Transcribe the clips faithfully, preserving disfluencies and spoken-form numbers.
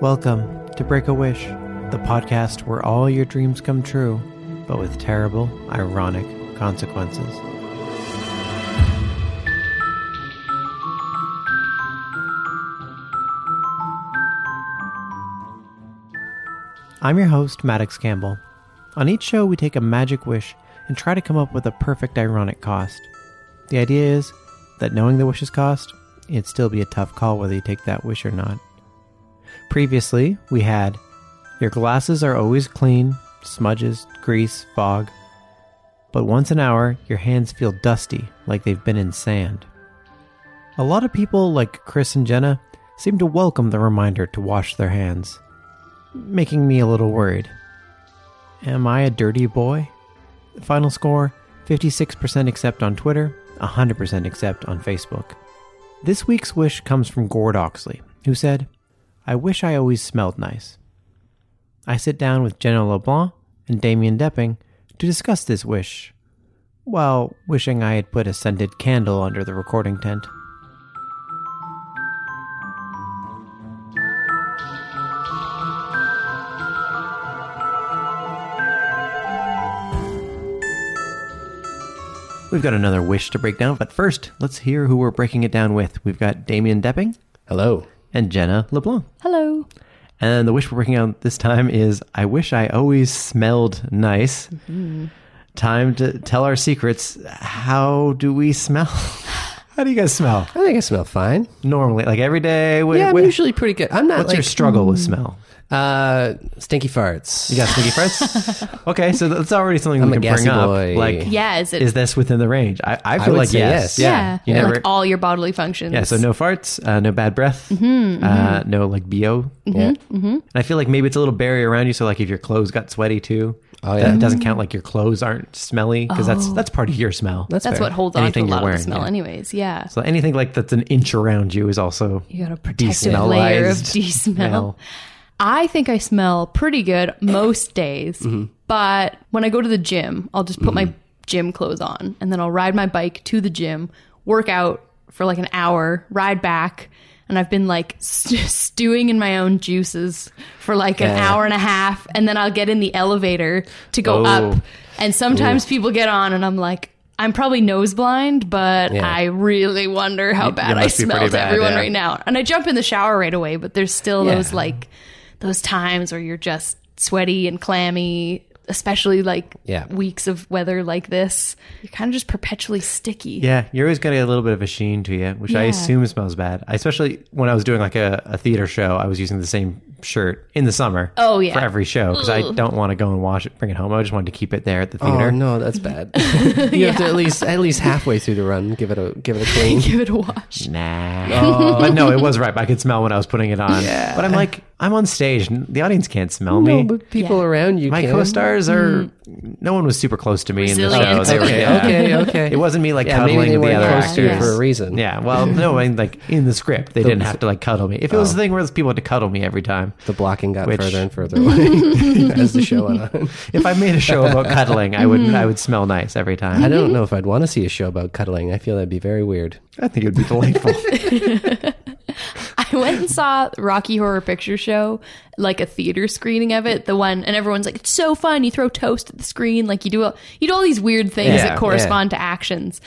Welcome to Break a Wish, the podcast where all your dreams come true, but with terrible, ironic consequences. I'm your host, Maddox Campbell. On each show, we take a magic wish and try to come up with a perfect ironic cost. The idea is that knowing the wish's cost, it'd still be a tough call whether you take that wish or not. Previously, we had your glasses are always clean, smudges, grease, fog, but once an hour, your hands feel dusty, like they've been in sand. A lot of people, like Chris and Jenna, seem to welcome the reminder to wash their hands, making me a little worried. Am I a dirty boy? Final score, fifty-six percent accept on Twitter, one hundred percent accept on Facebook. This week's wish comes from Gord Oxley, who said, "I wish I always smelled nice." I sit down with Jenna LeBlanc and Damien Depping to discuss this wish, while wishing I had put a scented candle under the recording tent. We've got another wish to break down, but first, let's hear who we're breaking it down with. We've got Damien Depping. Hello. And Jenna LeBlanc. Hello. And the wish we're working on this time is, I wish I always smelled nice. Mm-hmm. Time to tell our secrets. How do we smell? How do you guys smell? I think I smell fine. Normally, like every day. Wait, yeah, I'm wait. usually pretty good. I'm not What's like, your struggle mm, with smell? Uh, stinky farts. You got stinky farts? Okay, so that's already something I'm we can bring boy. up. Like, yeah, is, it, is this within the range? I, I feel I like yes. yes. Yeah, yeah. You never, like all your bodily functions. Yeah, so no farts, uh, no bad breath, mm-hmm, uh, mm-hmm. no like B O. Mm-hmm, yeah. mm-hmm. And I feel like maybe it's a little barrier around you, so like if your clothes got sweaty too, oh, yeah. that mm-hmm. doesn't count, like your clothes aren't smelly, because oh. that's that's part of your smell. That's, that's what holds on anything to a lot wearing, of the smell yeah. anyways, yeah. So anything like that's an inch around you is also you got a protective layer of de-smell. I think I smell pretty good most days, mm-hmm. but when I go to the gym, I'll just put mm-hmm. my gym clothes on and then I'll ride my bike to the gym, work out for like an hour, ride back. And I've been like st- stewing in my own juices for like yeah. an hour and a half. And then I'll get in the elevator to go oh. up. And sometimes Ooh. people get on and I'm like, I'm probably nose blind, but yeah. I really wonder how you, bad you I smell to everyone yeah. right now. And I jump in the shower right away, but there's still yeah. those like... those times where you're just sweaty and clammy, especially like yeah. weeks of weather like this, you're kind of just perpetually sticky. Yeah, you're always getting a little bit of a sheen to you, which yeah. I assume smells bad. I, especially when I was doing like a, a theater show, I was using the same shirt in the summer oh, yeah. for every show because I don't want to go and wash it, bring it home. I just wanted to keep it there at the theater. Oh no, that's bad. You yeah. have to at least at least halfway through the run, give it a give it a clean, give it a wash. Nah, oh. but no, it was right. I could smell when I was putting it on. Yeah. But I'm like, I'm on stage. The audience can't smell no, me. But people yeah. around you My can. co-stars are... Mm. No one was super close to me Resilient. in the show. Okay, yeah. okay, okay. It wasn't me like yeah, cuddling maybe they the other actors. Yes. For a reason. Yeah, well, no, I mean, like in the script, they the, didn't have to like cuddle me. If it was oh. the thing where people had to cuddle me every time. The blocking got which, further and further away as the show went on. If I made a show about cuddling, I would I would smell nice every time. I don't know if I'd want to see a show about cuddling. I feel that'd be very weird. I think it would be delightful. I went and saw Rocky Horror Picture Show, like a theater screening of it. The one, and everyone's like, it's so fun. You throw toast at the screen. Like you do all, you do all these weird things yeah, that correspond yeah. to actions.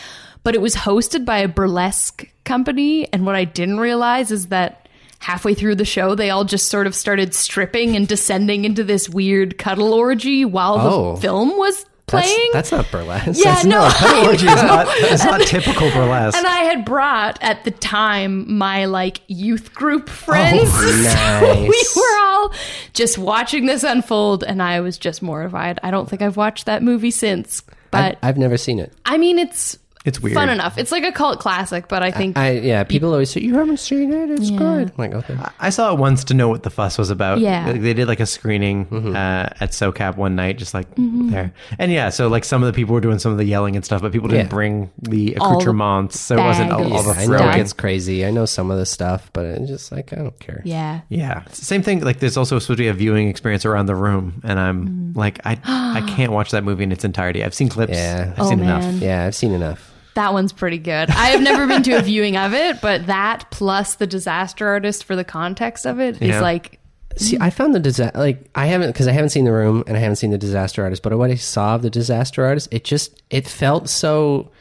But it was hosted by a burlesque company. And what I didn't realize is that halfway through the show, they all just sort of started stripping and descending into this weird cuddle orgy while oh. the film was playing. That's, that's not burlesque. Yeah, that's no, not, it's not, it's not and, typical burlesque. And I had brought at the time my like youth group friends. Oh, nice. So we were all just watching this unfold, and I was just mortified. I don't think I've watched that movie since. But I've, I've never seen it. I mean, it's It's weird. Fun enough. It's like a cult classic, but I think... I, I, yeah, people always say, you haven't seen it, it's yeah. good. I'm like, okay. I saw it once to know what the fuss was about. Yeah. They did like a screening mm-hmm. uh, at SoCap one night, just like mm-hmm. there. And yeah, so like some of the people were doing some of the yelling and stuff, but people didn't yeah. bring the accoutrements. So it wasn't all, all the throwing. I know it's crazy. I know some of the stuff, but it's just like, I don't care. Yeah. Yeah. It's the same thing. Like there's also supposed to be a viewing experience around The Room. And I'm mm. like, I I can't watch that movie in its entirety. I've seen clips. Yeah. I've oh, seen man. enough. Yeah, I've seen enough. That one's pretty good. I have never been to a viewing of it, but that plus The Disaster Artist for the context of it yeah. is like... See, I found the disaster... Like, I haven't... Because I haven't seen The Room and I haven't seen The Disaster Artist, but what I saw of The Disaster Artist, it just... It felt so...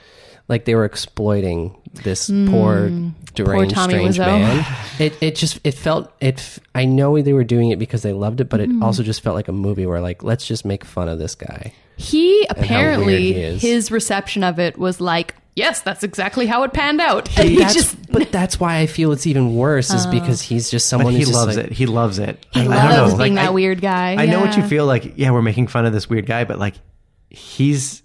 Like they were exploiting this mm, poor, deranged, poor strange Wiseau. man. It it just it felt it. I know they were doing it because they loved it, but it mm. also just felt like a movie where like let's just make fun of this guy. He apparently he his reception of it was like, yes, that's exactly how it panned out. He, and he that's, just, but that's why I feel it's even worse is uh, because he's just someone. But he who's loves like, it. He loves it. He I, loves I don't know. being like, that I, weird guy. I yeah. know what you feel like. Yeah, we're making fun of this weird guy, but like he's.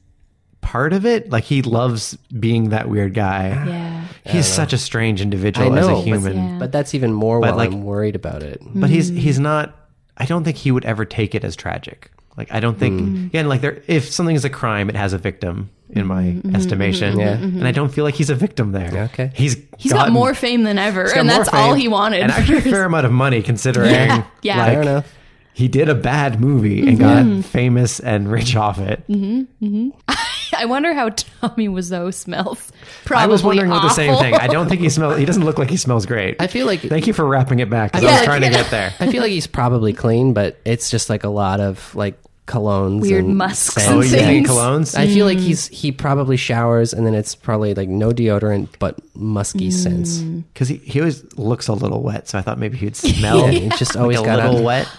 part of it, like he loves being that weird guy. Yeah, he's such a strange individual I know, as a human. But, yeah. but that's even more why like, I'm worried about it. But mm. he's he's not. I don't think he would ever take it as tragic. Like I don't think. Mm. Again, like there, if something is a crime, it has a victim in my mm-hmm, estimation. Mm-hmm, yeah, mm-hmm. and I don't feel like he's a victim there. Yeah, okay, he's he's gotten, got more fame than ever, and that's fame, all he wanted. And actually, a fair amount of money considering. Yeah, yeah. Like, I don't know. He did a bad movie and mm-hmm. got famous and rich off it. Mm-hmm, mm-hmm. I wonder how Tommy Wiseau smells. Probably I was wondering awful. the same thing. I don't think he smells. He doesn't look like he smells great. I feel like. Thank you for wrapping it back. Because I, I was like, trying to get there. I feel like he's probably clean, but it's just like a lot of like colognes, weird and musks, and oh, yeah. things. colognes. I feel like he's he probably showers and then it's probably like no deodorant but musky mm. scents. Because he, he always looks a little wet, so I thought maybe he'd smell. yeah, he's just always like got a little on. wet.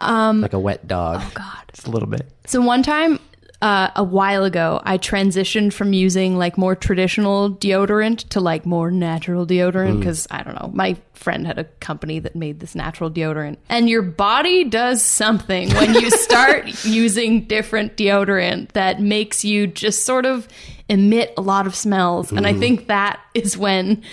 Um, like a wet dog. Oh, God. Just a little bit. So one time, uh, a while ago, I transitioned from using like more traditional deodorant to like more natural deodorant because, mm. I don't know, my friend had a company that made this natural deodorant. And your body does something when you start using different deodorant that makes you just sort of emit a lot of smells. Mm. And I think that is when...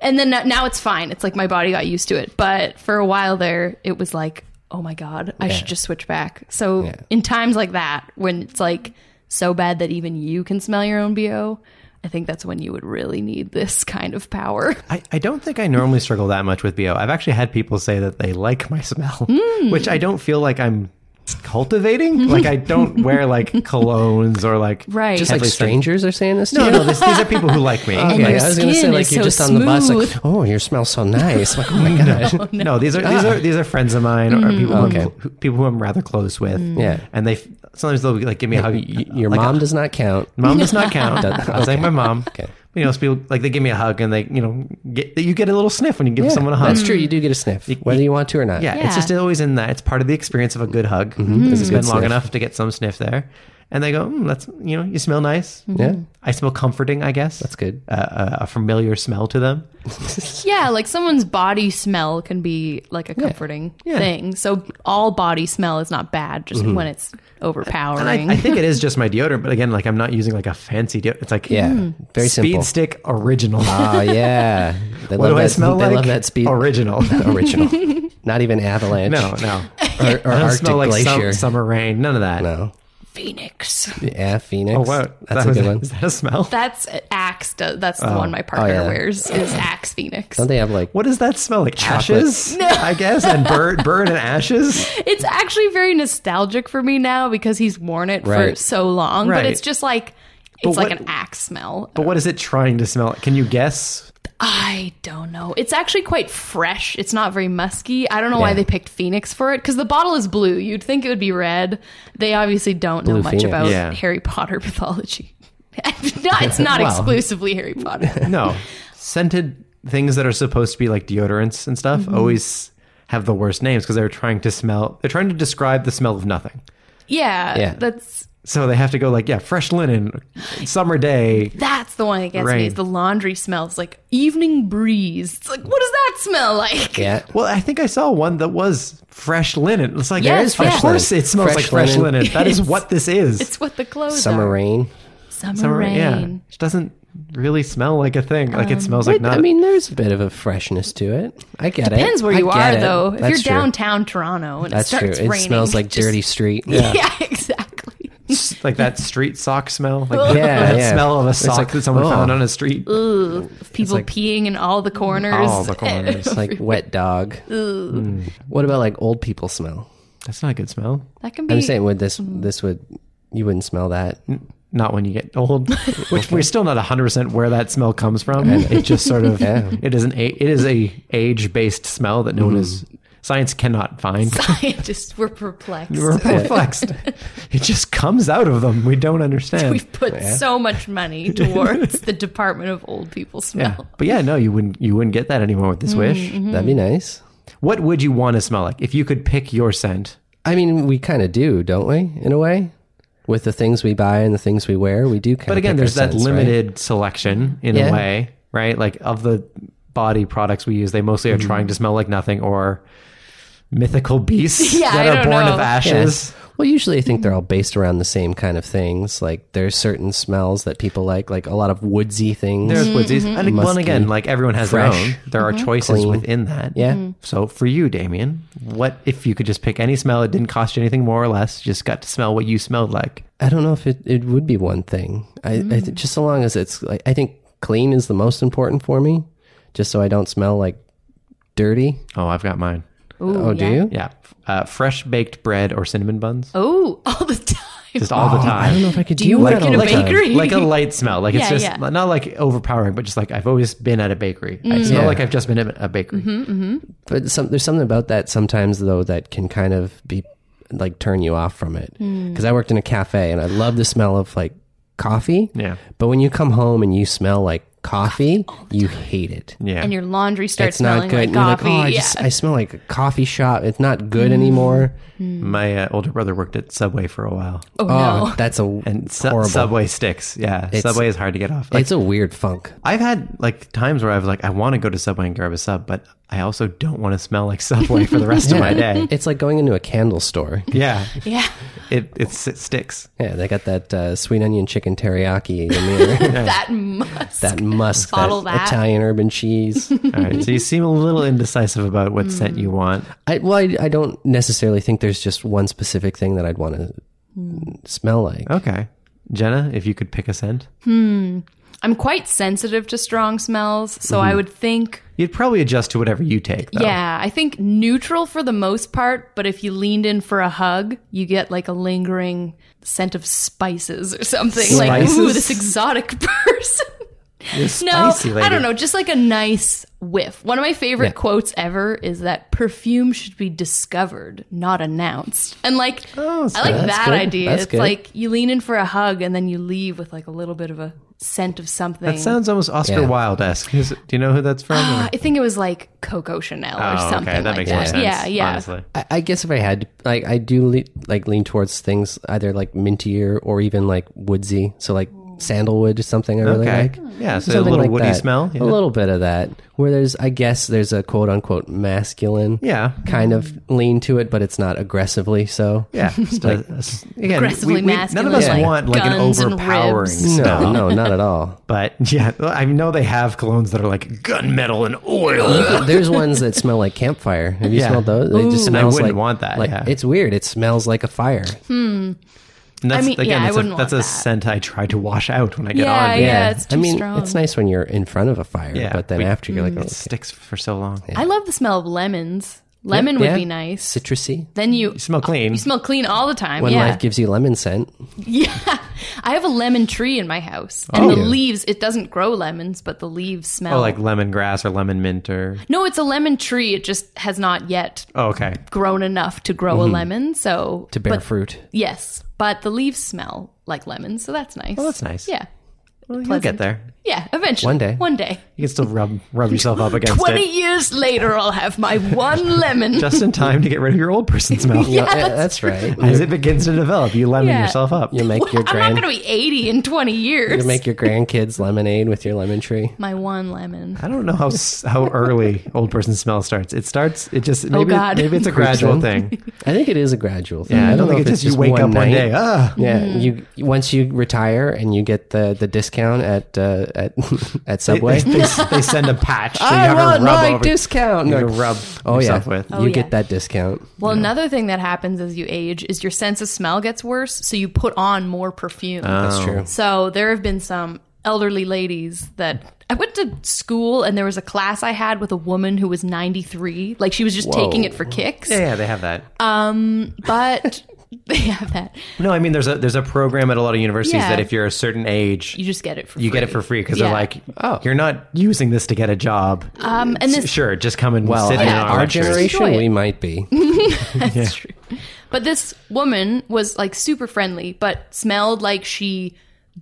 And then now it's fine. It's like my body got used to it. But for a while there, it was like... oh my God, yeah. I should just switch back. So yeah. in times like that, when it's like so bad that even you can smell your own B O, I think that's when you would really need this kind of power. I, I don't think I normally struggle that much with B O. I've actually had people say that they like my smell, mm. which I don't feel like I'm cultivating. Like I don't wear like colognes or like... Right. Just like strangers thing. are saying this to No, you? no, this, these are people who like me. Oh, yeah. I was going to say like you're so just smooth. on the bus like, oh, your smells so nice. Like, oh my God. No, no. no these, are, ah. these are these are friends of mine mm-hmm. or people, okay. who, people who I'm rather close with. Mm. Yeah. And they sometimes they'll like give me a hug. Your like, mom does not count. Mom does not count. okay. I was like my mom. Okay. You know, people, like they give me a hug and they, you know, get, you get a little sniff when you give yeah, someone a hug. That's true. You do get a sniff, you, whether you want to or not. Yeah, yeah, it's just always in that. It's part of the experience of a good hug. Mm-hmm. It's been long sniff. enough to get some sniff there. And they go, mm, that's, you know, you smell nice. Mm-hmm. Yeah. I smell comforting, I guess. That's good. Uh, a familiar smell to them. yeah, like someone's body smell can be like a comforting yeah. Yeah. thing. So all body smell is not bad, just mm-hmm. when it's overpowering. And I, I think it is just my deodorant, but again, like I'm not using like a fancy deodorant. It's like yeah, mm. very Speed simple. Stick Original. Oh, yeah. They what love do that, I smell they like? They love that Speed. Original. original. Not even Avalanche. No, no. Or, or Arctic smell like Glacier. Some, summer rain. None of that. No. Phoenix. Yeah, Phoenix. Oh, wow. That's that a good a, one. Is that a smell? That's Axe. Does, that's oh. the one my partner oh, yeah. wears is Axe Phoenix. Don't they have like... What does that smell like? Chocolate? Ashes? No. I guess. And bird, bird and ashes? It's actually very nostalgic for me now because he's worn it right. for so long. Right. But it's just like... It's what, like an axe smell. But what is it trying to smell? Can you guess? I don't know. It's actually quite fresh. It's not very musky. I don't know yeah. why they picked Phoenix for it, because the bottle is blue. You'd think it would be red. They obviously don't blue know much Phoenix. about yeah. Harry Potter mythology. It's not well, exclusively Harry Potter. No. Scented things that are supposed to be like deodorants and stuff mm-hmm. always have the worst names, because they're trying to smell... They're trying to describe the smell of nothing. Yeah, yeah. that's... So they have to go like, yeah, fresh linen, summer day. That's the one that gets rain. me. Is the laundry smells like evening breeze. It's like, what does that smell like? Yeah. Well, I think I saw one that was fresh linen. It's like, yes, it is fresh yeah. of course it smells fresh like fresh linen. linen. That is what this is. It's what the clothes summer are. Summer rain. Summer, summer rain. rain. Yeah. It doesn't really smell like a thing. Like um, it smells like not. I mean, there's a bit of a freshness to it. I get it. Depends where you are, though. If you're downtown Toronto and it starts raining, it smells like dirty street. Yeah, yeah, exactly. Like that street sock smell. Like yeah, that yeah. smell of a sock like, that someone oh. found on a street. Ooh, people like, peeing in all the corners. All the corners. Like wet dog. Ooh. Mm. What about like old people smell? That's not a good smell. That can be. I'm saying would this this would you wouldn't smell that. Not when you get old, which okay. we're still not one hundred percent where that smell comes from. And it just sort of, yeah. it is an a, it is a age-based smell that no mm-hmm. one is, science cannot find. Scientists were perplexed. We're perplexed. It just comes out of them. We don't understand. We've put yeah. so much money towards the Department of Old People Smell. Yeah. But yeah, no, you wouldn't, you wouldn't get that anymore with this mm-hmm. wish. That'd be nice. What would you want to smell like if you could pick your scent? I mean, we kind of do, don't we, in a way? With the things we buy and the things we wear, we do kind of. But again, there's that sense, limited right? selection in yeah. a way, right? Like of the body products we use, they mostly are mm-hmm. trying to smell like nothing or mythical beasts yeah, that I are born know. Of ashes. Yeah. Well, usually I think they're all based around the same kind of things. Like there's certain smells that people like, like a lot of woodsy things. There's woodsy. Mm-hmm. And well, again, like everyone has fresh. Their own. There mm-hmm. are choices Clean. Within that. Yeah. Mm-hmm. So for you, Damien, what if you could just pick any smell? It didn't cost you anything more or less. You just got to smell what you smelled like. I don't know if it, it would be one thing. I, mm-hmm. I th- just so long as it's like, I think clean is the most important for me, just so I don't smell like dirty. Oh, I've got mine. Ooh, oh, yeah. do you? Yeah. Uh, fresh baked bread or cinnamon buns. Oh, all the time. Just all oh, the time. I don't know if I could do, do you like, work at a bakery? Like a light smell. Like yeah, it's just yeah. not like overpowering, but just like I've always been at a bakery. Mm. I smell yeah. like I've just been at a bakery. Mm-hmm, mm-hmm. But some, there's something about that sometimes, though, that can kind of be like turn you off from it. Because mm. I worked in a cafe and I love the smell of like coffee. Yeah. But when you come home and you smell like coffee, you hate it. Yeah. And your laundry starts smelling like coffee. Like, oh, I, yeah. just, I smell like a coffee shop. It's not good mm. anymore. Mm. My uh, older brother worked at Subway for a while. Oh, oh no. That's a and su- horrible. Subway sticks. Yeah. It's, Subway is hard to get off. Like, it's a weird funk. I've had like times where I was like, I want to go to Subway and grab a sub, but I also don't want to smell like Subway for the rest yeah. of my day. It's like going into a candle store. Yeah. Yeah. It, it's, it sticks. Yeah. They got that uh, sweet onion chicken teriyaki in there. That must. That must. Musk, that that. Italian urban cheese. All right, so you seem a little indecisive about what mm. scent you want. I, well, I, I don't necessarily think there's just one specific thing that I'd want to mm. smell like. Okay. Jenna, if you could pick a scent. Hmm. I'm quite sensitive to strong smells, so mm-hmm. I would think... You'd probably adjust to whatever you take, though. Yeah, I think neutral for the most part, but if you leaned in for a hug, you get like a lingering scent of spices or something. Spices? Like, ooh, this exotic person. No, lady. I don't know. Just like a nice whiff. One of my favorite yeah. quotes ever is that perfume should be discovered, not announced. And like, oh, so I like that good. Idea. That's it's good. Like you lean in for a hug and then you leave with like a little bit of a scent of something. That sounds almost Oscar yeah. Wilde-esque. Is it, do you know who that's from? Uh, I think it was like Coco Chanel oh, or something. Okay, that like makes that. More sense. Yeah, yeah. Honestly. I, I guess if I had, like, I do le- like lean towards things either like mintier or even like woodsy. So like. Sandalwood is something I really okay. like. Yeah, so something a little like woody that. Smell. Yeah. A little bit of that. Where there's, I guess, there's a quote-unquote masculine yeah. kind of lean to it, but it's not aggressively so. Yeah. Like, again, aggressively we, we, masculine. None of us like want like an overpowering smell. No, no, not at all. But yeah, I know they have colognes that are like gunmetal and oil. There's ones that smell like campfire. Have you yeah. smelled those? They just and I wouldn't like, want that. Like, yeah. It's weird. It smells like a fire. Hmm. And that's, I mean, again, yeah, that's I wouldn't a, that's a that. Scent I try to wash out when I get yeah, on. Yeah, yeah, it's too I mean, strong. It's nice when you're in front of a fire, yeah, but then we, after you're mm, like... Oh, it okay. sticks for so long. Yeah. I love the smell of lemons. Lemon yeah, would yeah. be nice. Citrusy. Then you... You smell clean. You smell clean all the time, When yeah. life gives you lemon scent. Yeah. I have a lemon tree in my house. And oh. the leaves, it doesn't grow lemons, but the leaves smell... Oh, like lemon grass or lemon mint or... No, it's a lemon tree. It just has not yet oh, okay. grown enough to grow mm-hmm. a lemon, so... To bear but, fruit. Yes. But the leaves smell like lemons, so that's nice. Well, that's nice. Yeah. Well, you'll get there. Yeah, eventually. One day. One day. You can still rub rub yourself up against twenty it. twenty years later, I'll have my one lemon. Just in time to get rid of your old person smell. Yeah, yeah, that's right. As it begins to develop, you lemon yeah. yourself up. You make well, your grand... I'm not going to be eighty in twenty years. You make your grandkids lemonade with your lemon tree. My one lemon. I don't know how how early old person smell starts. It starts, it just, maybe, oh God. maybe it's a gradual thing. I think it is a gradual thing. Yeah, I don't, I don't think it's just you wake up night. One day. Ah. Yeah, mm. you once you retire and you get the, the discount discount at uh, at at Subway. They, they, they, they send a patch. So I want my over, discount. You rub oh, yourself yeah. with. Oh, you yeah. get that discount. Well, yeah. another thing that happens as you age is your sense of smell gets worse, so you put on more perfume. Oh. That's true. So there have been some elderly ladies that... I went to school and there was a class I had with a woman who was ninety-three. Like, she was just Whoa. taking it for kicks. Yeah, yeah, they have that. Um, but... They have that. No, I mean, there's a there's a program at a lot of universities yeah. that if you're a certain age, you just get it for you free. get it for free because yeah. they're like, oh, you're not using this to get a job. Um, and this, sure, just come and well, sit yeah, in our, our generation, we might be. That's yeah. true. But this woman was like super friendly, but smelled like she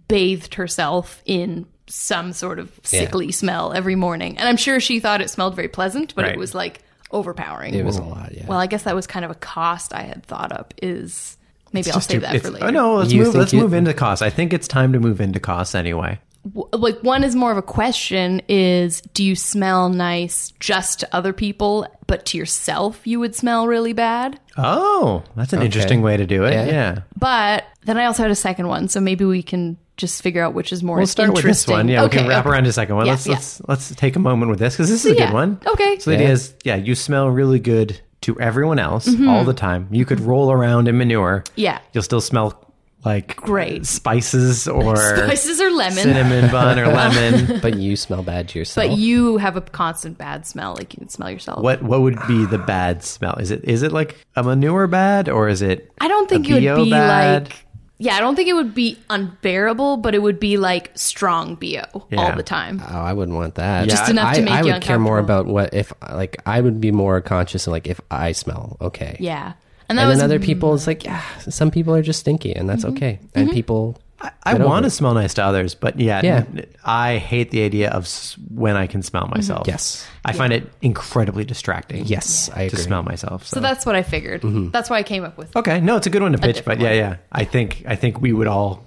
bathed herself in some sort of sickly yeah. smell every morning, and I'm sure she thought it smelled very pleasant, but right. it was like. Overpowering. It was a lot, yeah. Well, I guess that was kind of a cost I had thought up is... Maybe I'll save that for later. Oh, no, let's move Let's move into costs. I think it's time to move into costs anyway. Like, one is more of a question is, do you smell nice just to other people, but to yourself you would smell really bad? Oh, that's an interesting way to do it. Yeah. yeah. But then I also had a second one, so maybe we can... just figure out which is more we'll start interesting. With this one. Yeah, okay, we can wrap okay. around a second one. Yeah, let's yeah. let's let's take a moment with this because this so, is a yeah. good one. Okay. So the yeah. idea is, yeah, you smell really good to everyone else mm-hmm. all the time. You could roll around in manure. Yeah. You'll still smell like great spices or spices or lemon, cinnamon bun or lemon, but you smell bad to yourself. But you have a constant bad smell. Like, you can smell yourself. What what would be the bad smell? Is it is it like a manure bad or is it? I don't think a it would be bad? Like. Yeah, I don't think it would be unbearable, but it would be like strong B O yeah. all the time. Oh, I wouldn't want that. Yeah, Just enough I, to make I, I you uncomfortable. I would care more about what if, like, I would be more conscious of, like, if I smell okay. Yeah. And, that and was, then other people, it's like, yeah, some people are just stinky, and that's mm-hmm. okay. And mm-hmm. people... I, I want to smell nice to others, but yeah, yeah. N- I hate the idea of s- when I can smell myself. Mm-hmm. Yes. I yeah. find it incredibly distracting. Yes, yeah. I agree. To smell myself. So, so that's what I figured. Mm-hmm. That's why I came up with. Okay, no, it's a good one to pitch, but yeah, yeah, yeah. I think I think we would all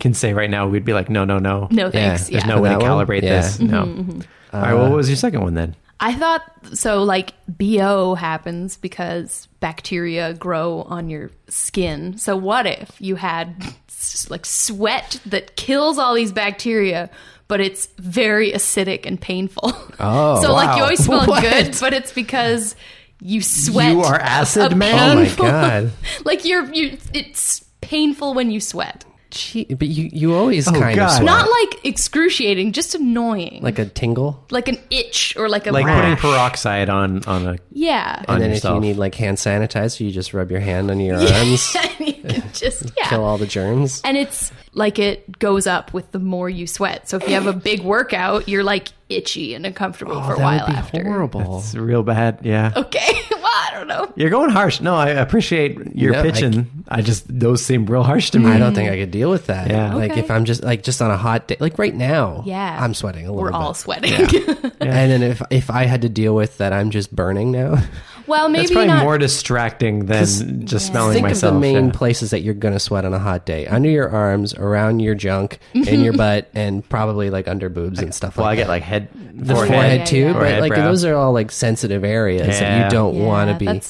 can say right now we'd be like, no, no, no, no, thanks. Yeah. There's yeah. no way to calibrate yeah. this. Mm-hmm, no. Mm-hmm. Uh, all right. Well, what was your second one then? I thought so. Like, B O happens because bacteria grow on your skin. So what if you had like sweat that kills all these bacteria, but it's very acidic and painful? Oh, so wow. like you always smell what? good, but it's because you sweat. You are acid, man. Painful, oh my god! Like you're you. It's painful when you sweat. Gee, but you, you always oh, kind God. of sweat. Not like excruciating, just annoying. Like a tingle? Like an itch or like a Like rash. Putting peroxide on, on a... Yeah. On and then yourself. If you need like hand sanitizer, you just rub your hand on your yeah, arms. And you can just, yeah. kill all the germs. And it's like it goes up with the more you sweat. So if you have a big workout, you're like itchy and uncomfortable oh, for a while after. Horrible. It's real bad, yeah. Okay. I don't know. You're going harsh. No, I appreciate your no, pitching. I, I just, those seem real harsh to me. I don't think I could deal with that. Yeah. Okay. Like if I'm just like just on a hot day, like right now, yeah. I'm sweating a little We're bit. We're all sweating. Yeah. yeah. And then if, if I had to deal with that, I'm just burning now. Well, maybe That's probably not, more distracting than just yeah. smelling think myself. Think of the main yeah. places that you're going to sweat on a hot day. Under your arms, around your junk, in your butt, and probably like under boobs I, and stuff well, like that. Well, I get like head, the forehead, forehead yeah, too, yeah. but forehead, like brow. Those are all like sensitive areas yeah. that you don't yeah, want to be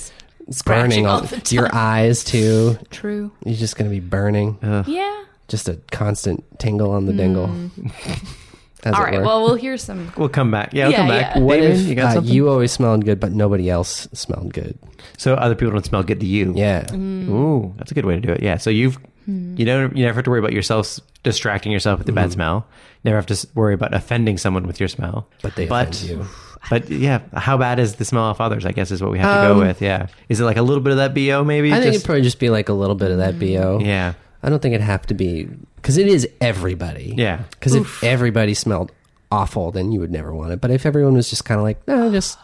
burning all, all the time. Your eyes too. True. You're just going to be burning. Ugh. Yeah. Just a constant tingle on the mm. dingle. As All right. Were. Well, we'll hear some. We'll come back. Yeah, we'll yeah, come back. Yeah. What if you, got uh, you always smelled good, but nobody else smelled good? So other people don't smell good to you. Yeah. Mm. Ooh, that's a good way to do it. Yeah. So you've mm. you don't you never have to worry about yourself distracting yourself with the mm. bad smell. You never have to worry about offending someone with your smell. But they but, offend you. But yeah, how bad is the smell off others? I guess is what we have to um, go with. Yeah. Is it like a little bit of that B O? Maybe I just, think it'd probably just be like a little bit of that B O. Yeah. I don't think it'd have to be, because it is everybody. Yeah. Because if everybody smelled awful, then you would never want it. But if everyone was just kind of like, no, just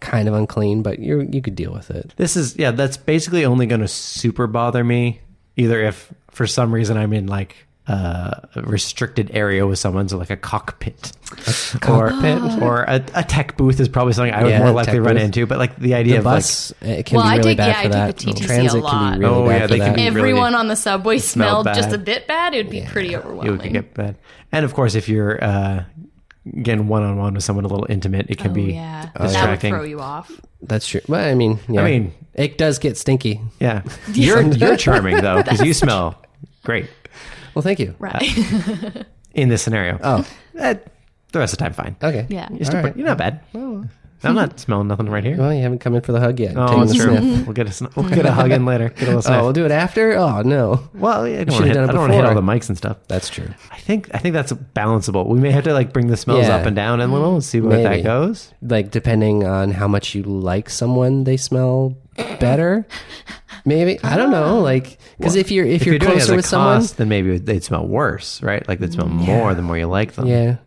kind of unclean, but you you could deal with it. This is, yeah, that's basically only going to super bother me, either if for some reason I'm in like a restricted area with someone, so like a cockpit. A cockpit? Or, or a, a tech booth is probably something I would yeah, more likely run booth. into, but like the idea the of bus, like... It can well, be really I take, bad yeah, for that. I take the T T C Transit a lot. Can be really oh, bad yeah, for that. Everyone really on the subway smelled bad. Just a bit bad, it would be yeah, pretty overwhelming. It would get bad. And of course, if you're uh, getting one-on-one with someone a little intimate, it can oh, be yeah. distracting. That would throw you off. That's true. Well, I mean, yeah. I mean... It does get stinky. Yeah. You're, you're charming, though, because you smell great. Well, thank you. Right. Uh, in this scenario. Oh. That, the rest of the time, fine. Okay. Yeah. You're, still right. pretty, you're not bad. Well, I'm not smelling nothing right here. Well, you haven't come in for the hug yet. Oh, that's true. We'll get a, we'll get a hug in later. Get a little sniff. Oh, we'll do it after? Oh, no. Well, yeah, I don't want to hit all the mics and stuff. That's true. I think I think that's balanceable. We may have to like bring the smells yeah. up and down a little and see where Maybe. that goes. Like depending on how much you like someone, they smell better. Maybe I don't know, like because well, if you're if, if you're, you're closer with cost, someone, then maybe they'd smell worse, right? Like they'd smell yeah. more the more you like them. Yeah,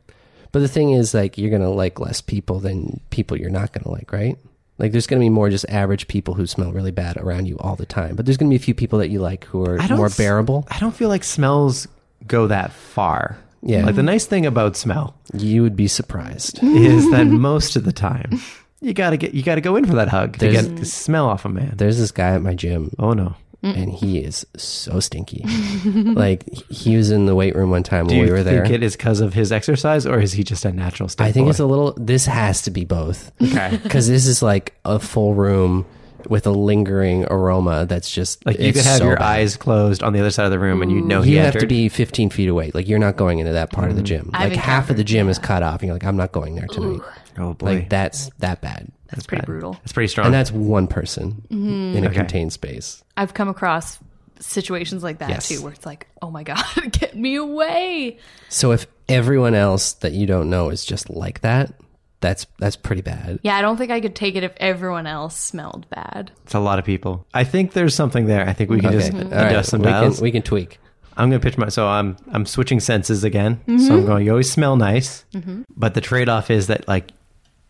but the thing is, like you're gonna like less people than people you're not gonna like, right? Like there's gonna be more just average people who smell really bad around you all the time, but there's gonna be a few people that you like who are more bearable. I don't feel like smells go that far. Yeah, like the nice thing about smell, you would be surprised, is that most of the time. You gotta get. You gotta go in for that hug to there's, get the smell off a man. There's this guy at my gym. Oh no! And he is so stinky. Like he was in the weight room one time Do when we were there. Do you think it is because of his exercise, or is he just a natural stink? I think boy? it's a little. This has to be both. Okay. Because this is like a full room with a lingering aroma that's just like you could have so your bad. eyes closed on the other side of the room and you know he you have entered. to be fifteen feet away. Like you're not going into that part mm. of the gym. I've like half of the gym yeah. is cut off. And you're like, I'm not going there tonight. Oh boy, like that's that bad. That's, that's pretty bad. brutal. That's pretty strong. And that's one person mm. in a okay. contained space. I've come across situations like that yes. too, where it's like, oh my god, get me away. So if everyone else that you don't know is just like that. That's that's pretty bad. Yeah, I don't think I could take it if everyone else smelled bad. It's a lot of people. I think there's something there. I think we can okay. just mm-hmm. adjust right. some we dials. Can, we can tweak. I'm going to pitch my... So I'm I'm switching senses again. Mm-hmm. So I'm going, you always smell nice. Mm-hmm. But the trade-off is that, like,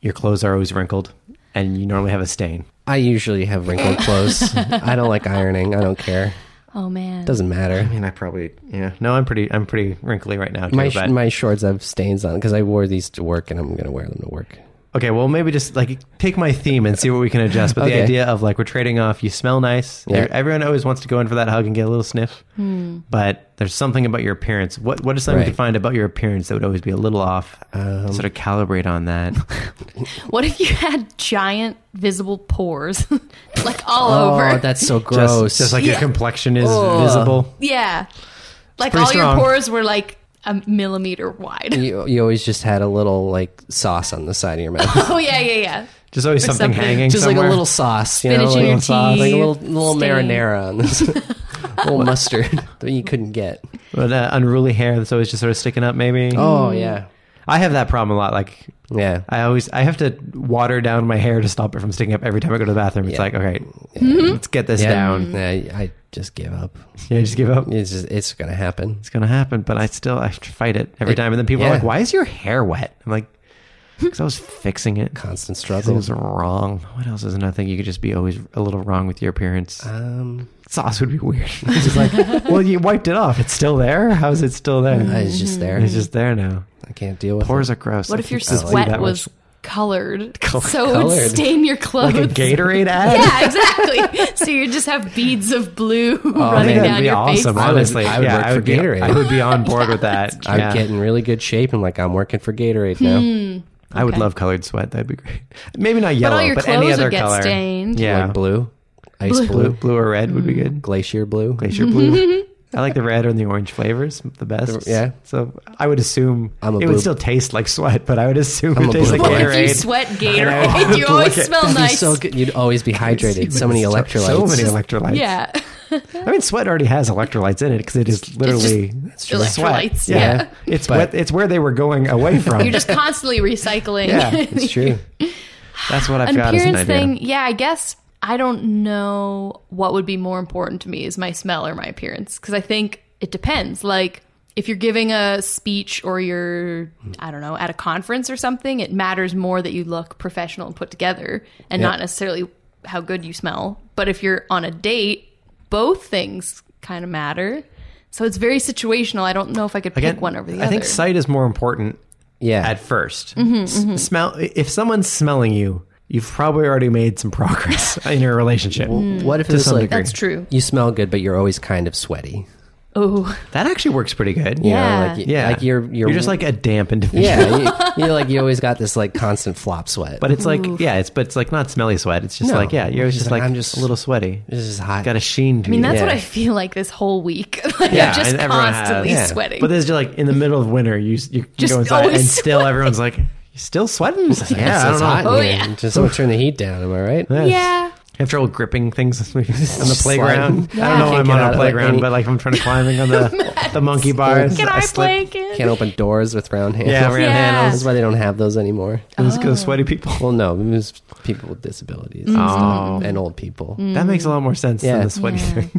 your clothes are always wrinkled and you normally have a stain. I usually have wrinkled clothes. I don't like ironing. I don't care. Oh, man. Doesn't matter. I mean, I probably... Yeah. No, I'm pretty I'm pretty wrinkly right now. Too, my, but... my shorts have stains on because I wore these to work and I'm going to wear them to work. Okay, well, maybe just like take my theme and see what we can adjust. But okay. the idea of like we're trading off, you smell nice. Yeah. Everyone always wants to go in for that hug and get a little sniff. Hmm. But there's something about your appearance. What What is something right. defined about your appearance that would always be a little off? Um, sort of calibrate on that. What if you had giant visible pores like all oh, over? Oh, that's so gross. Just, just like yeah. your complexion is oh. visible. Yeah. Like all strong. your pores were like. A millimeter wide. You, you always just had a little like sauce on the side of your mouth. Oh yeah, yeah, yeah. Just always something, something hanging. Just somewhere. Like a little sauce, you Spinach know, like, your sauce, like a little little stain. Marinara on this, little mustard that you couldn't get. But uh, unruly hair that's always just sort of sticking up, maybe. Oh yeah, I have that problem a lot. Like yeah, I always I have to water down my hair to stop it from sticking up every time I go to the bathroom. Yeah. It's like okay, yeah. let's get this yeah. down. Yeah, I. Just give up. Yeah, just give up. It's just, it's going to happen. It's going to happen, but I still, I fight it every it, time. And then people yeah. are like, why is your hair wet? I'm like, because I was fixing it. Constant struggle. It was wrong. What else is another thing? You could just be always a little wrong with your appearance. Um, Sauce would be weird. It's just like, well, you wiped it off. It's still there? How is it still there? Mm-hmm. It's just there. It's just there now. I can't deal with Pores it. Pores are gross. What if your sweat was... Much. Colored, Col- so colored. It would stain your clothes. Like a Gatorade ad? Yeah, exactly. So you just have beads of blue oh, running man, down your awesome, face. Honestly, I would, I would yeah, work I would for be, Gatorade. I would be on board yeah, with that. I'd yeah. get in really good shape and like I'm working for Gatorade now. Hmm, okay. I would love colored sweat. That'd be great. Maybe not yellow, but, all your but clothes any other would get color. Stained. Yeah, like blue, ice blue. blue, blue or red mm. would be good. Glacier blue, glacier blue. I like the red and the orange flavors the best. The, yeah. So I would assume I'm a it blue. would still taste like sweat, but I would assume I'm it tastes like Gatorade. Well, if you sweat Gatorade, you always smell That'd nice. So good. You'd always be hydrated. So many electrolytes. So many electrolytes. Yeah. I mean, sweat already has electrolytes in it because it is literally it's just sweat. Electrolytes. Yeah. yeah. It's but, wet, It's where they were going away from. You're just constantly recycling. Yeah, it's true. That's what I've an got as an idea. Thing, yeah, I guess. I don't know what would be more important to me is my smell or my appearance because I think it depends. Like if you're giving a speech or you're, I don't know, at a conference or something, it matters more that you look professional and put together and yep. not necessarily how good you smell. But if you're on a date, both things kind of matter. So it's very situational. I don't know if I could Again, pick one over the I other. I think sight is more important yeah. at first. Mm-hmm, S- mm-hmm. Smell. If someone's smelling you, you've probably already made some progress in your relationship. Well, what if it's like, degree. That's true. You smell good, but you're always kind of sweaty. Oh, that actually works pretty good. Yeah, you know, like, yeah. Like you're, you're you're just like a damp individual. Yeah, you, you're like you always got this like constant flop sweat. But it's like Oof. yeah, it's but it's like not smelly sweat. It's just no, like yeah, you're just, just like I'm just a little sweaty. This is hot. Got a sheen to I mean, you. that's yeah. what I feel like this whole week. Like yeah, I'm just constantly has, yeah. sweating. But there's just like in the middle of winter, you you, you just go inside and sweating. still everyone's like you're still sweating. Like, yeah, yeah, I don't know. Hot oh here. yeah, just don't turn the heat down. Am I right? Yeah. yeah. Have trouble gripping things on the playground. Yeah. I don't know why I'm on a playground, like but like I'm trying to climbing on the the monkey bars. Can I, I play again? Can't open doors with round handles. Yeah, round yeah. handles. That's why they don't have those anymore. Oh. It's because sweaty people. Well, no, it was people with disabilities mm. and old people. Mm. That makes a lot more sense yeah. than the sweaty yeah. thing.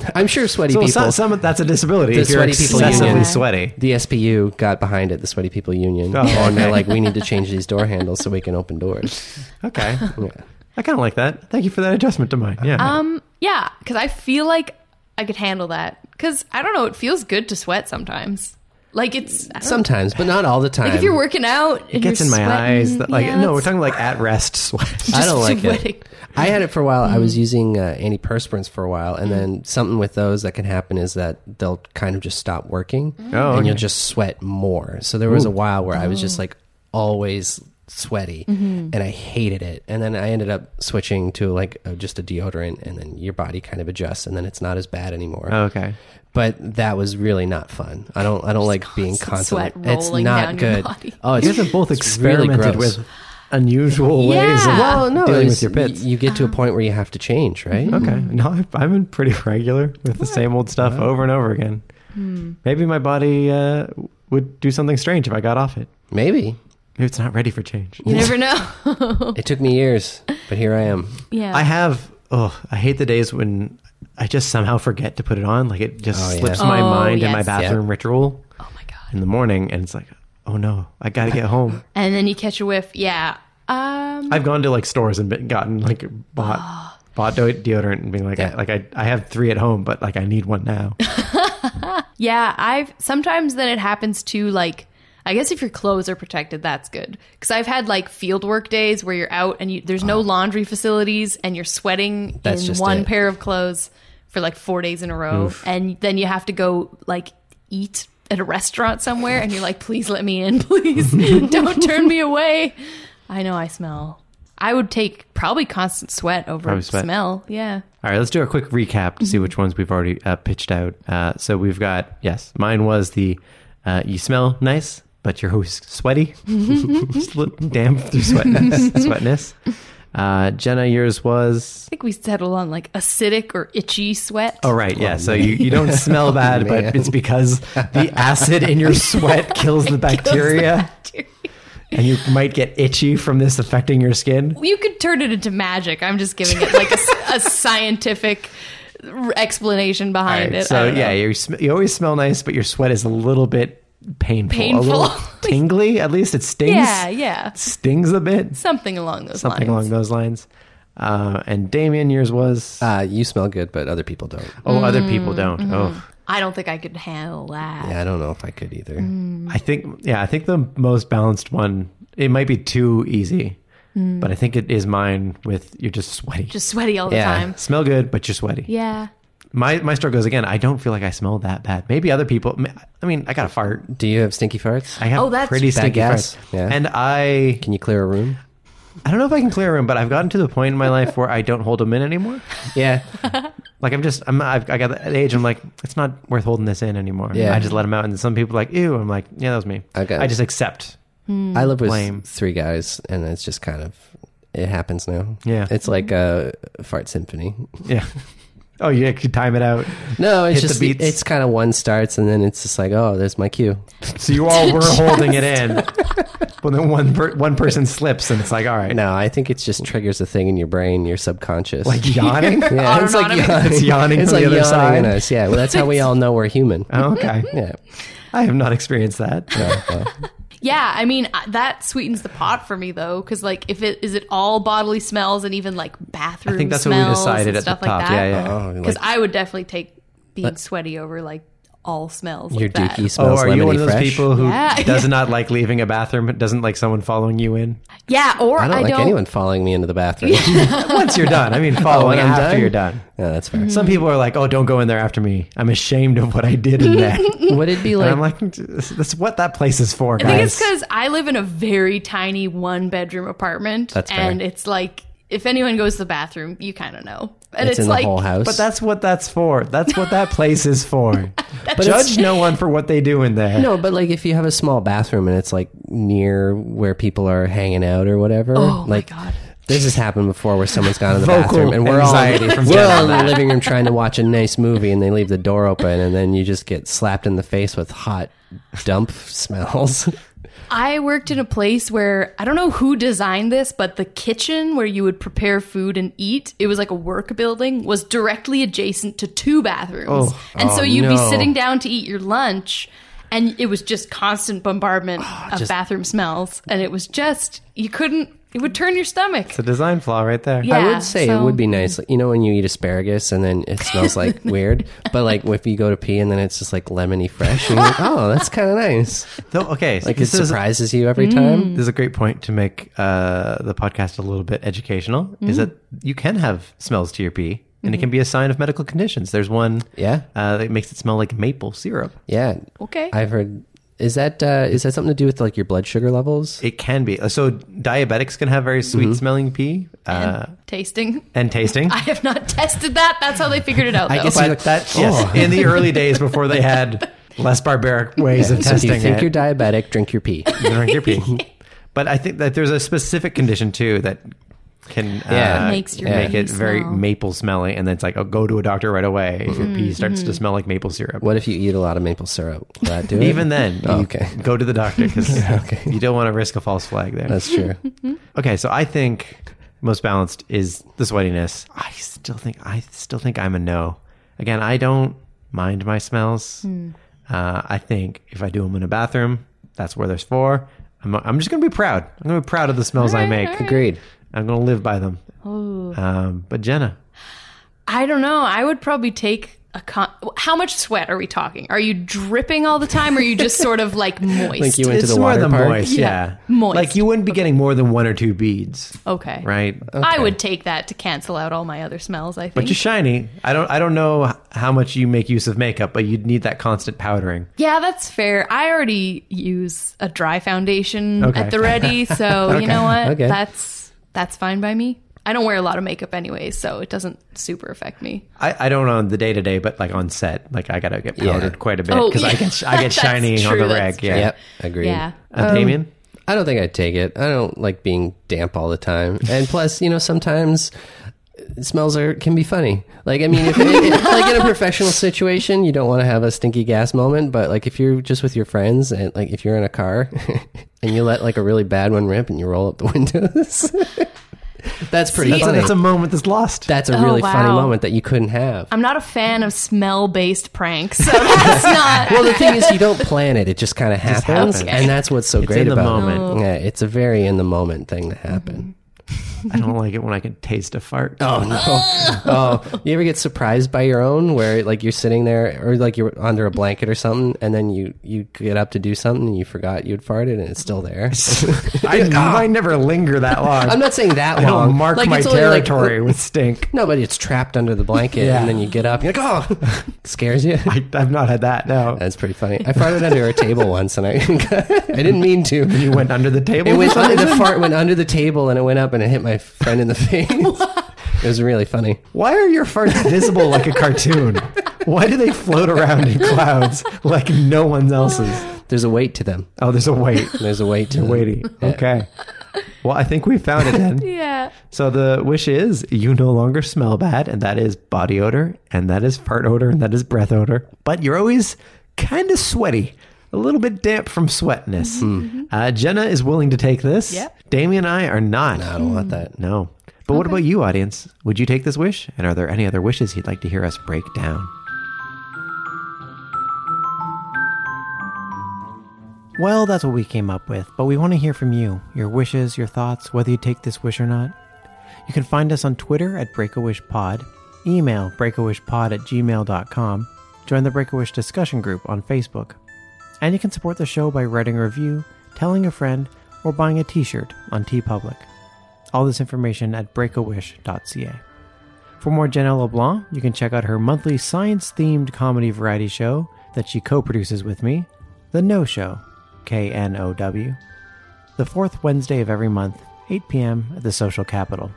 Yeah, I'm sure sweaty so people. So some of that's a disability. The if sweaty you're people excessively union. sweaty. The S P U got behind it. The sweaty people union. Oh, and they're like, we need to change these door handles so we can open doors. Okay. Yeah. I kind of like that. Thank you for that adjustment to mine. Yeah. Um. Yeah, because I feel like I could handle that. Because, I don't know, it feels good to sweat sometimes. Like, it's... Sometimes, know. but not all the time. Like, if you're working out and It gets in my sweating, eyes. That, like yeah, No, we're talking like at-rest sweat. I don't like sweating. it. I had it for a while. Mm. I was using uh, antiperspirants for a while. And mm. then something with those that can happen is that they'll kind of just stop working. Mm. Oh, And okay. you'll just sweat more. So there was Ooh. a while where oh. I was just, like, always... sweaty mm-hmm. and I hated it, and then I ended up switching to like uh, just a deodorant, and then your body kind of adjusts, and then it's not as bad anymore. Oh, okay, but that was really not fun. I don't I don't just like constant being constantly. It's not good. Oh, it's, you guys have both experimented really with unusual yeah. ways of well, no, dealing with your bits. You get to a point where you have to change, right? Mm-hmm. Okay, no, I've been pretty regular with what? the same old stuff wow. over and over again. Mm. Maybe my body uh, would do something strange if I got off it. Maybe. Maybe it's not ready for change. You never know. It took me years, but here I am. Yeah. I have, oh, I hate the days when I just somehow forget to put it on. Like it just oh, yeah. slips oh, my mind yes. in my bathroom yeah. ritual. Oh my God. In the morning. And it's like, oh no, I got to get home. And then you catch a whiff. Yeah. Um, I've gone to like stores and been, gotten like bought, oh. bought deodorant and being like, yeah. I, like I, I have three at home, but like I need one now. yeah. I've sometimes then it happens to like, I guess if your clothes are protected, that's good. Because I've had like field work days where you're out and you, there's no laundry facilities and you're sweating that's in one it. pair of clothes for like four days in a row. Oof. And then you have to go like eat at a restaurant somewhere and you're like, please let me in, please. Don't turn me away. I know I smell. I would take probably constant sweat over sweat. smell. Yeah. All right, let's do a quick recap to see which ones we've already uh, pitched out. Uh, so we've got, yes, mine was the uh, you smell nice. But your host's sweaty, damp through sweatness. sweatness. Uh, Jenna, yours was... I think we settled on like acidic or itchy sweat. Oh, right. Yeah. Oh, so you, you don't smell bad, oh, but it's because the acid in your sweat kills the bacteria. Kills the bacteria. And you might get itchy from this affecting your skin. You could turn it into magic. I'm just giving it like a, a scientific... explanation behind right, it. So yeah, you sm- you always smell nice, but your sweat is a little bit... Painful, painful, a little tingly. At least it stings. Yeah, yeah, stings a bit. Something along those Something lines. Something along those lines. Uh, and Damien, yours was uh, you smell good, but other people don't. Oh, mm, other people don't. Mm. Oh, I don't think I could handle that. Yeah, I don't know if I could either. Mm. I think, yeah, I think the most balanced one. It might be too easy, mm. but I think it is mine. With you're just sweaty, just sweaty all the yeah. time. Smell good, but you're sweaty. Yeah. My my story goes again. I don't feel like I smell that bad. Maybe other people. I mean, I got a fart. Do you have stinky farts? I have oh, that's pretty stinky farts. Yeah. And I can you clear a room? I don't know if I can clear a room, but I've gotten to the point in my life where I don't hold them in anymore. Yeah, like I'm just I'm I've, I got that age. I'm like it's not worth holding this in anymore. Yeah, I just let them out. And some people are like ew. I'm like yeah, that was me. I got I just accept. Mm. I live with blame. three guys, and it's just kind of it happens now. Yeah, it's like a fart symphony. Yeah. Oh, you could time it out. No, it's just, the beats. It's kind of one starts and then it's just like, oh, there's my cue. So you all were holding it in, but then one per, one person slips and it's like, all right. No, I think it just triggers a thing in your brain, your subconscious. Like yawning? Yeah, it's like yawning. It's yawning it's from like the other side. Us. Yeah, well, that's how we all know we're human. Oh, okay. Yeah. I have not experienced that. No, no. Yeah, I mean, that sweetens the pot for me, though, because, like, if it is it all bodily smells and even, like, bathroom smells I think that's what we decided at the top, like yeah, yeah. Because oh, like, I would definitely take being but, sweaty over, like, all smells. Your like dookie that. smells. Oh, are you one of those fresh? people who yeah. does not like leaving a bathroom, but doesn't like someone following you in? Yeah, or I don't I like don't... anyone following me into the bathroom. Once you're done, I mean, following oh, after done? you're done. Yeah, that's fair. Mm-hmm. Some people are like, "Oh, don't go in there after me. I'm ashamed of what I did in there." Would it be like? And I'm like, that's what that place is for, guys. I think it's because I live in a very tiny one-bedroom apartment, that's fair. and it's like. If anyone goes to the bathroom, you kind of know. And it's, it's in like, the whole house. But that's what that's for. That's what that place is for. But judge no one for what they do in there. No, but like if you have a small bathroom and it's like near where people are hanging out or whatever. Oh, like, my God. This has happened before where someone's gone to the Vocal bathroom and we're all, from we're all in the living room trying to watch a nice movie and they leave the door open and then you just get slapped in the face with hot dump smells. I worked in a place where, I don't know who designed this, but the kitchen where you would prepare food and eat, it was like a work building, was directly adjacent to two bathrooms. Oh, and so you'd oh, no. be sitting down to eat your lunch, and it was just constant bombardment oh, of just, bathroom smells. And it was just, you couldn't, it would turn your stomach. It's a design flaw right there. Yeah, I would say so, it would be nice. Like, you know when you eat asparagus and then it smells like weird? But like if you go to pee and then it's just like lemony fresh. And you're like, oh, that's kind of nice. So, okay. So like it surprises is, you every mm. time. There's a great point to make uh, the podcast a little bit educational. Mm. Is that you can have smells to your pee. And it can be a sign of medical conditions. There's one yeah. uh, that makes it smell like maple syrup. Yeah. Okay. I've heard... Is that uh, is that something to do with like your blood sugar levels? It can be. So diabetics can have very sweet mm-hmm. smelling pee. Uh, and tasting. And tasting. I have not tested that. That's how they figured it out. Though. I guess but, like that. Yes. Oh. In the early days before they had less barbaric ways yeah. of so testing it. If you think it. you're diabetic, drink your pee. Drink your pee. But I think that there's a specific condition too that can yeah. uh, it makes your make it smell. very maple smelly, and then it's like, oh, go to a doctor right away mm-hmm. if your pee starts mm-hmm. to smell like maple syrup. What if you eat a lot of maple syrup? Will that do it? Even then, oh, okay. go to the doctor because yeah, okay. you don't want to risk a false flag there. That's true. Okay, so I think most balanced is the sweatiness. I still think I still think I'm a no. Again, I don't mind my smells. Mm. Uh, I think if I do them in a bathroom, that's where there's for. I'm I'm just gonna be proud. I'm gonna be proud of the smells right, I make. Right. Agreed. I'm going to live by them. Oh. Um, but Jenna? I don't know. I would probably take a... Con- How much sweat are we talking? Are you dripping all the time or are you just sort of like moist? Like you went it's to the water more park? Moist, yeah. yeah. Moist. Like you wouldn't be okay. getting more than one or two beads. Okay. Right? Okay. I would take that to cancel out all my other smells, I think. But you're shiny. I don't, I don't know how much you make use of makeup, but you'd need that constant powdering. Yeah, that's fair. I already use a dry foundation okay. at the ready. So okay. you know what? Okay. That's... That's fine by me. I don't wear a lot of makeup anyway, so it doesn't super affect me. I, I don't on the day to day, but like on set, like I gotta get powdered yeah. quite a bit because oh, yeah. I get I get shiny true, on the reg. Yeah, yep, agreed. Yeah. Um, Damien, I don't think I'd take it. I don't like being damp all the time, and plus, you know, sometimes smells are can be funny. Like I mean, if, if, like in a professional situation, you don't want to have a stinky gas moment, but like if you're just with your friends and like if you're in a car. And you let like a really bad one rip and you roll up the windows. That's pretty See, funny. That's a moment that's lost. That's a oh, really wow. funny moment that you couldn't have. I'm not a fan of smell-based pranks, so that's not... Well, the thing is you don't plan it. It just kind of happens, happens. Okay. And that's what's so it's great in the about moment. it. Oh. Yeah, it's a very in-the-moment thing to happen. Mm-hmm. I don't like it when I can taste a fart. Oh, no. Oh, you ever get surprised by your own where like you're sitting there or like you're under a blanket or something and then you, you get up to do something and you forgot you'd farted and it's still there. I, I never linger that long. I'm not saying that I long. I don't mark like, my territory like, with stink. No, but it's trapped under the blanket yeah. and then you get up and you're like, oh, it scares you. I, I've not had that, no. That's pretty funny. I farted under a table once and I, I didn't mean to. And you went under the table? It went under, the fart went under the table and it went up and it hit my friend in the face. It was really funny. Why are your farts visible like a cartoon? Why do they float around in clouds like no one else's? There's a weight to them. Oh, there's a weight. There's a weight to them. Weighty. Yeah. Okay. Well, I think we found it then. Yeah. So the wish is you no longer smell bad, and that is body odor, and that is fart odor, and that is breath odor. But you're always kind of sweaty. A little bit damp from sweatness. Mm-hmm. Uh, Jenna is willing to take this. Yep. Damien and I are not. No, I don't want that. No. But okay. What about you, audience? Would you take this wish? And are there any other wishes you'd like to hear us break down? Well, that's what we came up with. But we want to hear from you. Your wishes, your thoughts, whether you take this wish or not. You can find us on Twitter at Break a Wish Pod. Email breakawishpod at gmail dot com. join the Break a Wish discussion group on Facebook. And you can support the show by writing a review, telling a friend, or buying a t-shirt on TeePublic. All this information at break a wish dot c a. For more Jenna LeBlanc, you can check out her monthly science-themed comedy variety show that she co-produces with me, The No Show, K N O W, the fourth Wednesday of every month, eight p.m. at the Social Capital.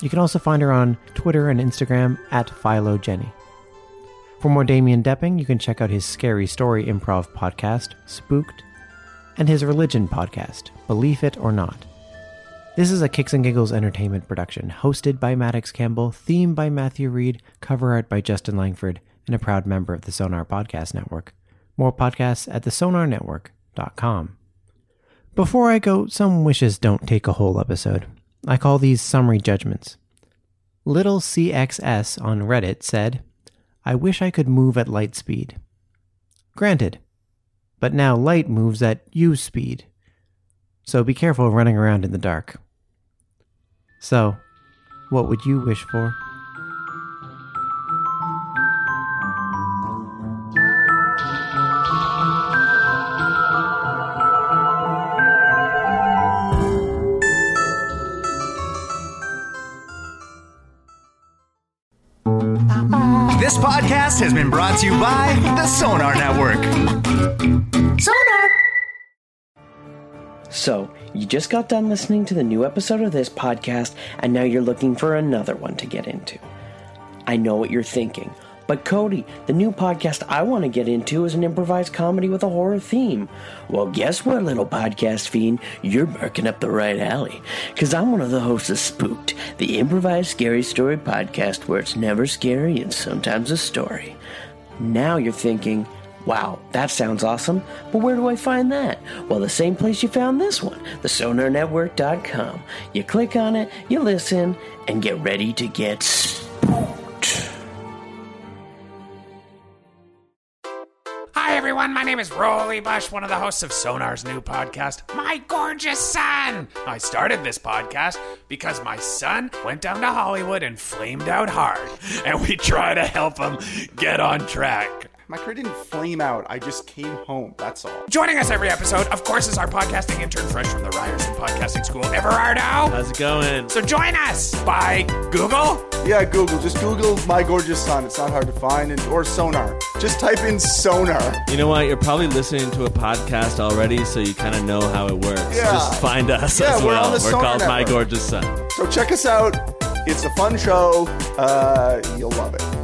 You can also find her on Twitter and Instagram at Philo Jenny. For more Damien Depping, you can check out his scary story improv podcast, Spooked, and his religion podcast, Believe It or Not. This is a Kicks and Giggles Entertainment production, hosted by Maddox Campbell, theme by Matthew Reed, cover art by Justin Langford, and a proud member of the Sonar Podcast Network. More podcasts at the sonar network dot com. Before I go, some wishes don't take a whole episode. I call these summary judgments. Little C X S on Reddit said, "I wish I could move at light speed." Granted, but now light moves at U speed, so be careful running around in the dark. So, what would you wish for? This podcast has been brought to you by the Sonar Network. Sonar! So, you just got done listening to the new episode of this podcast, and now you're looking for another one to get into. I know what you're thinking, but Cody, the new podcast I want to get into is an improvised comedy with a horror theme. Well, guess what, little podcast fiend? You're barking up the right alley, because I'm one of the hosts of Spooked, the improvised scary story podcast where it's never scary and sometimes a story. Now you're thinking, wow, that sounds awesome, but where do I find that? Well, the same place you found this one, the sonar network dot com. You click on it, you listen, and get ready to get spooked. My name is Rolly Bush, one of the hosts of Sonar's new podcast, My Gorgeous Son. I started this podcast because my son went down to Hollywood and flamed out hard, and we try to help him get on track. My career didn't flame out. I just came home. That's all. Joining us every episode, of course, is our podcasting intern fresh from the Ryerson Podcasting School, Everardo. How's it going? So join us by Google. Yeah, Google. Just Google My Gorgeous Son. It's not hard to find. And, or Sonar. Just type in Sonar. You know what? You're probably listening to a podcast already, so you kind of know how it works. Yeah. Just find us yeah, as we're well. On the we're Sonar called Network. My Gorgeous Son. So check us out. It's a fun show. Uh, you'll love it.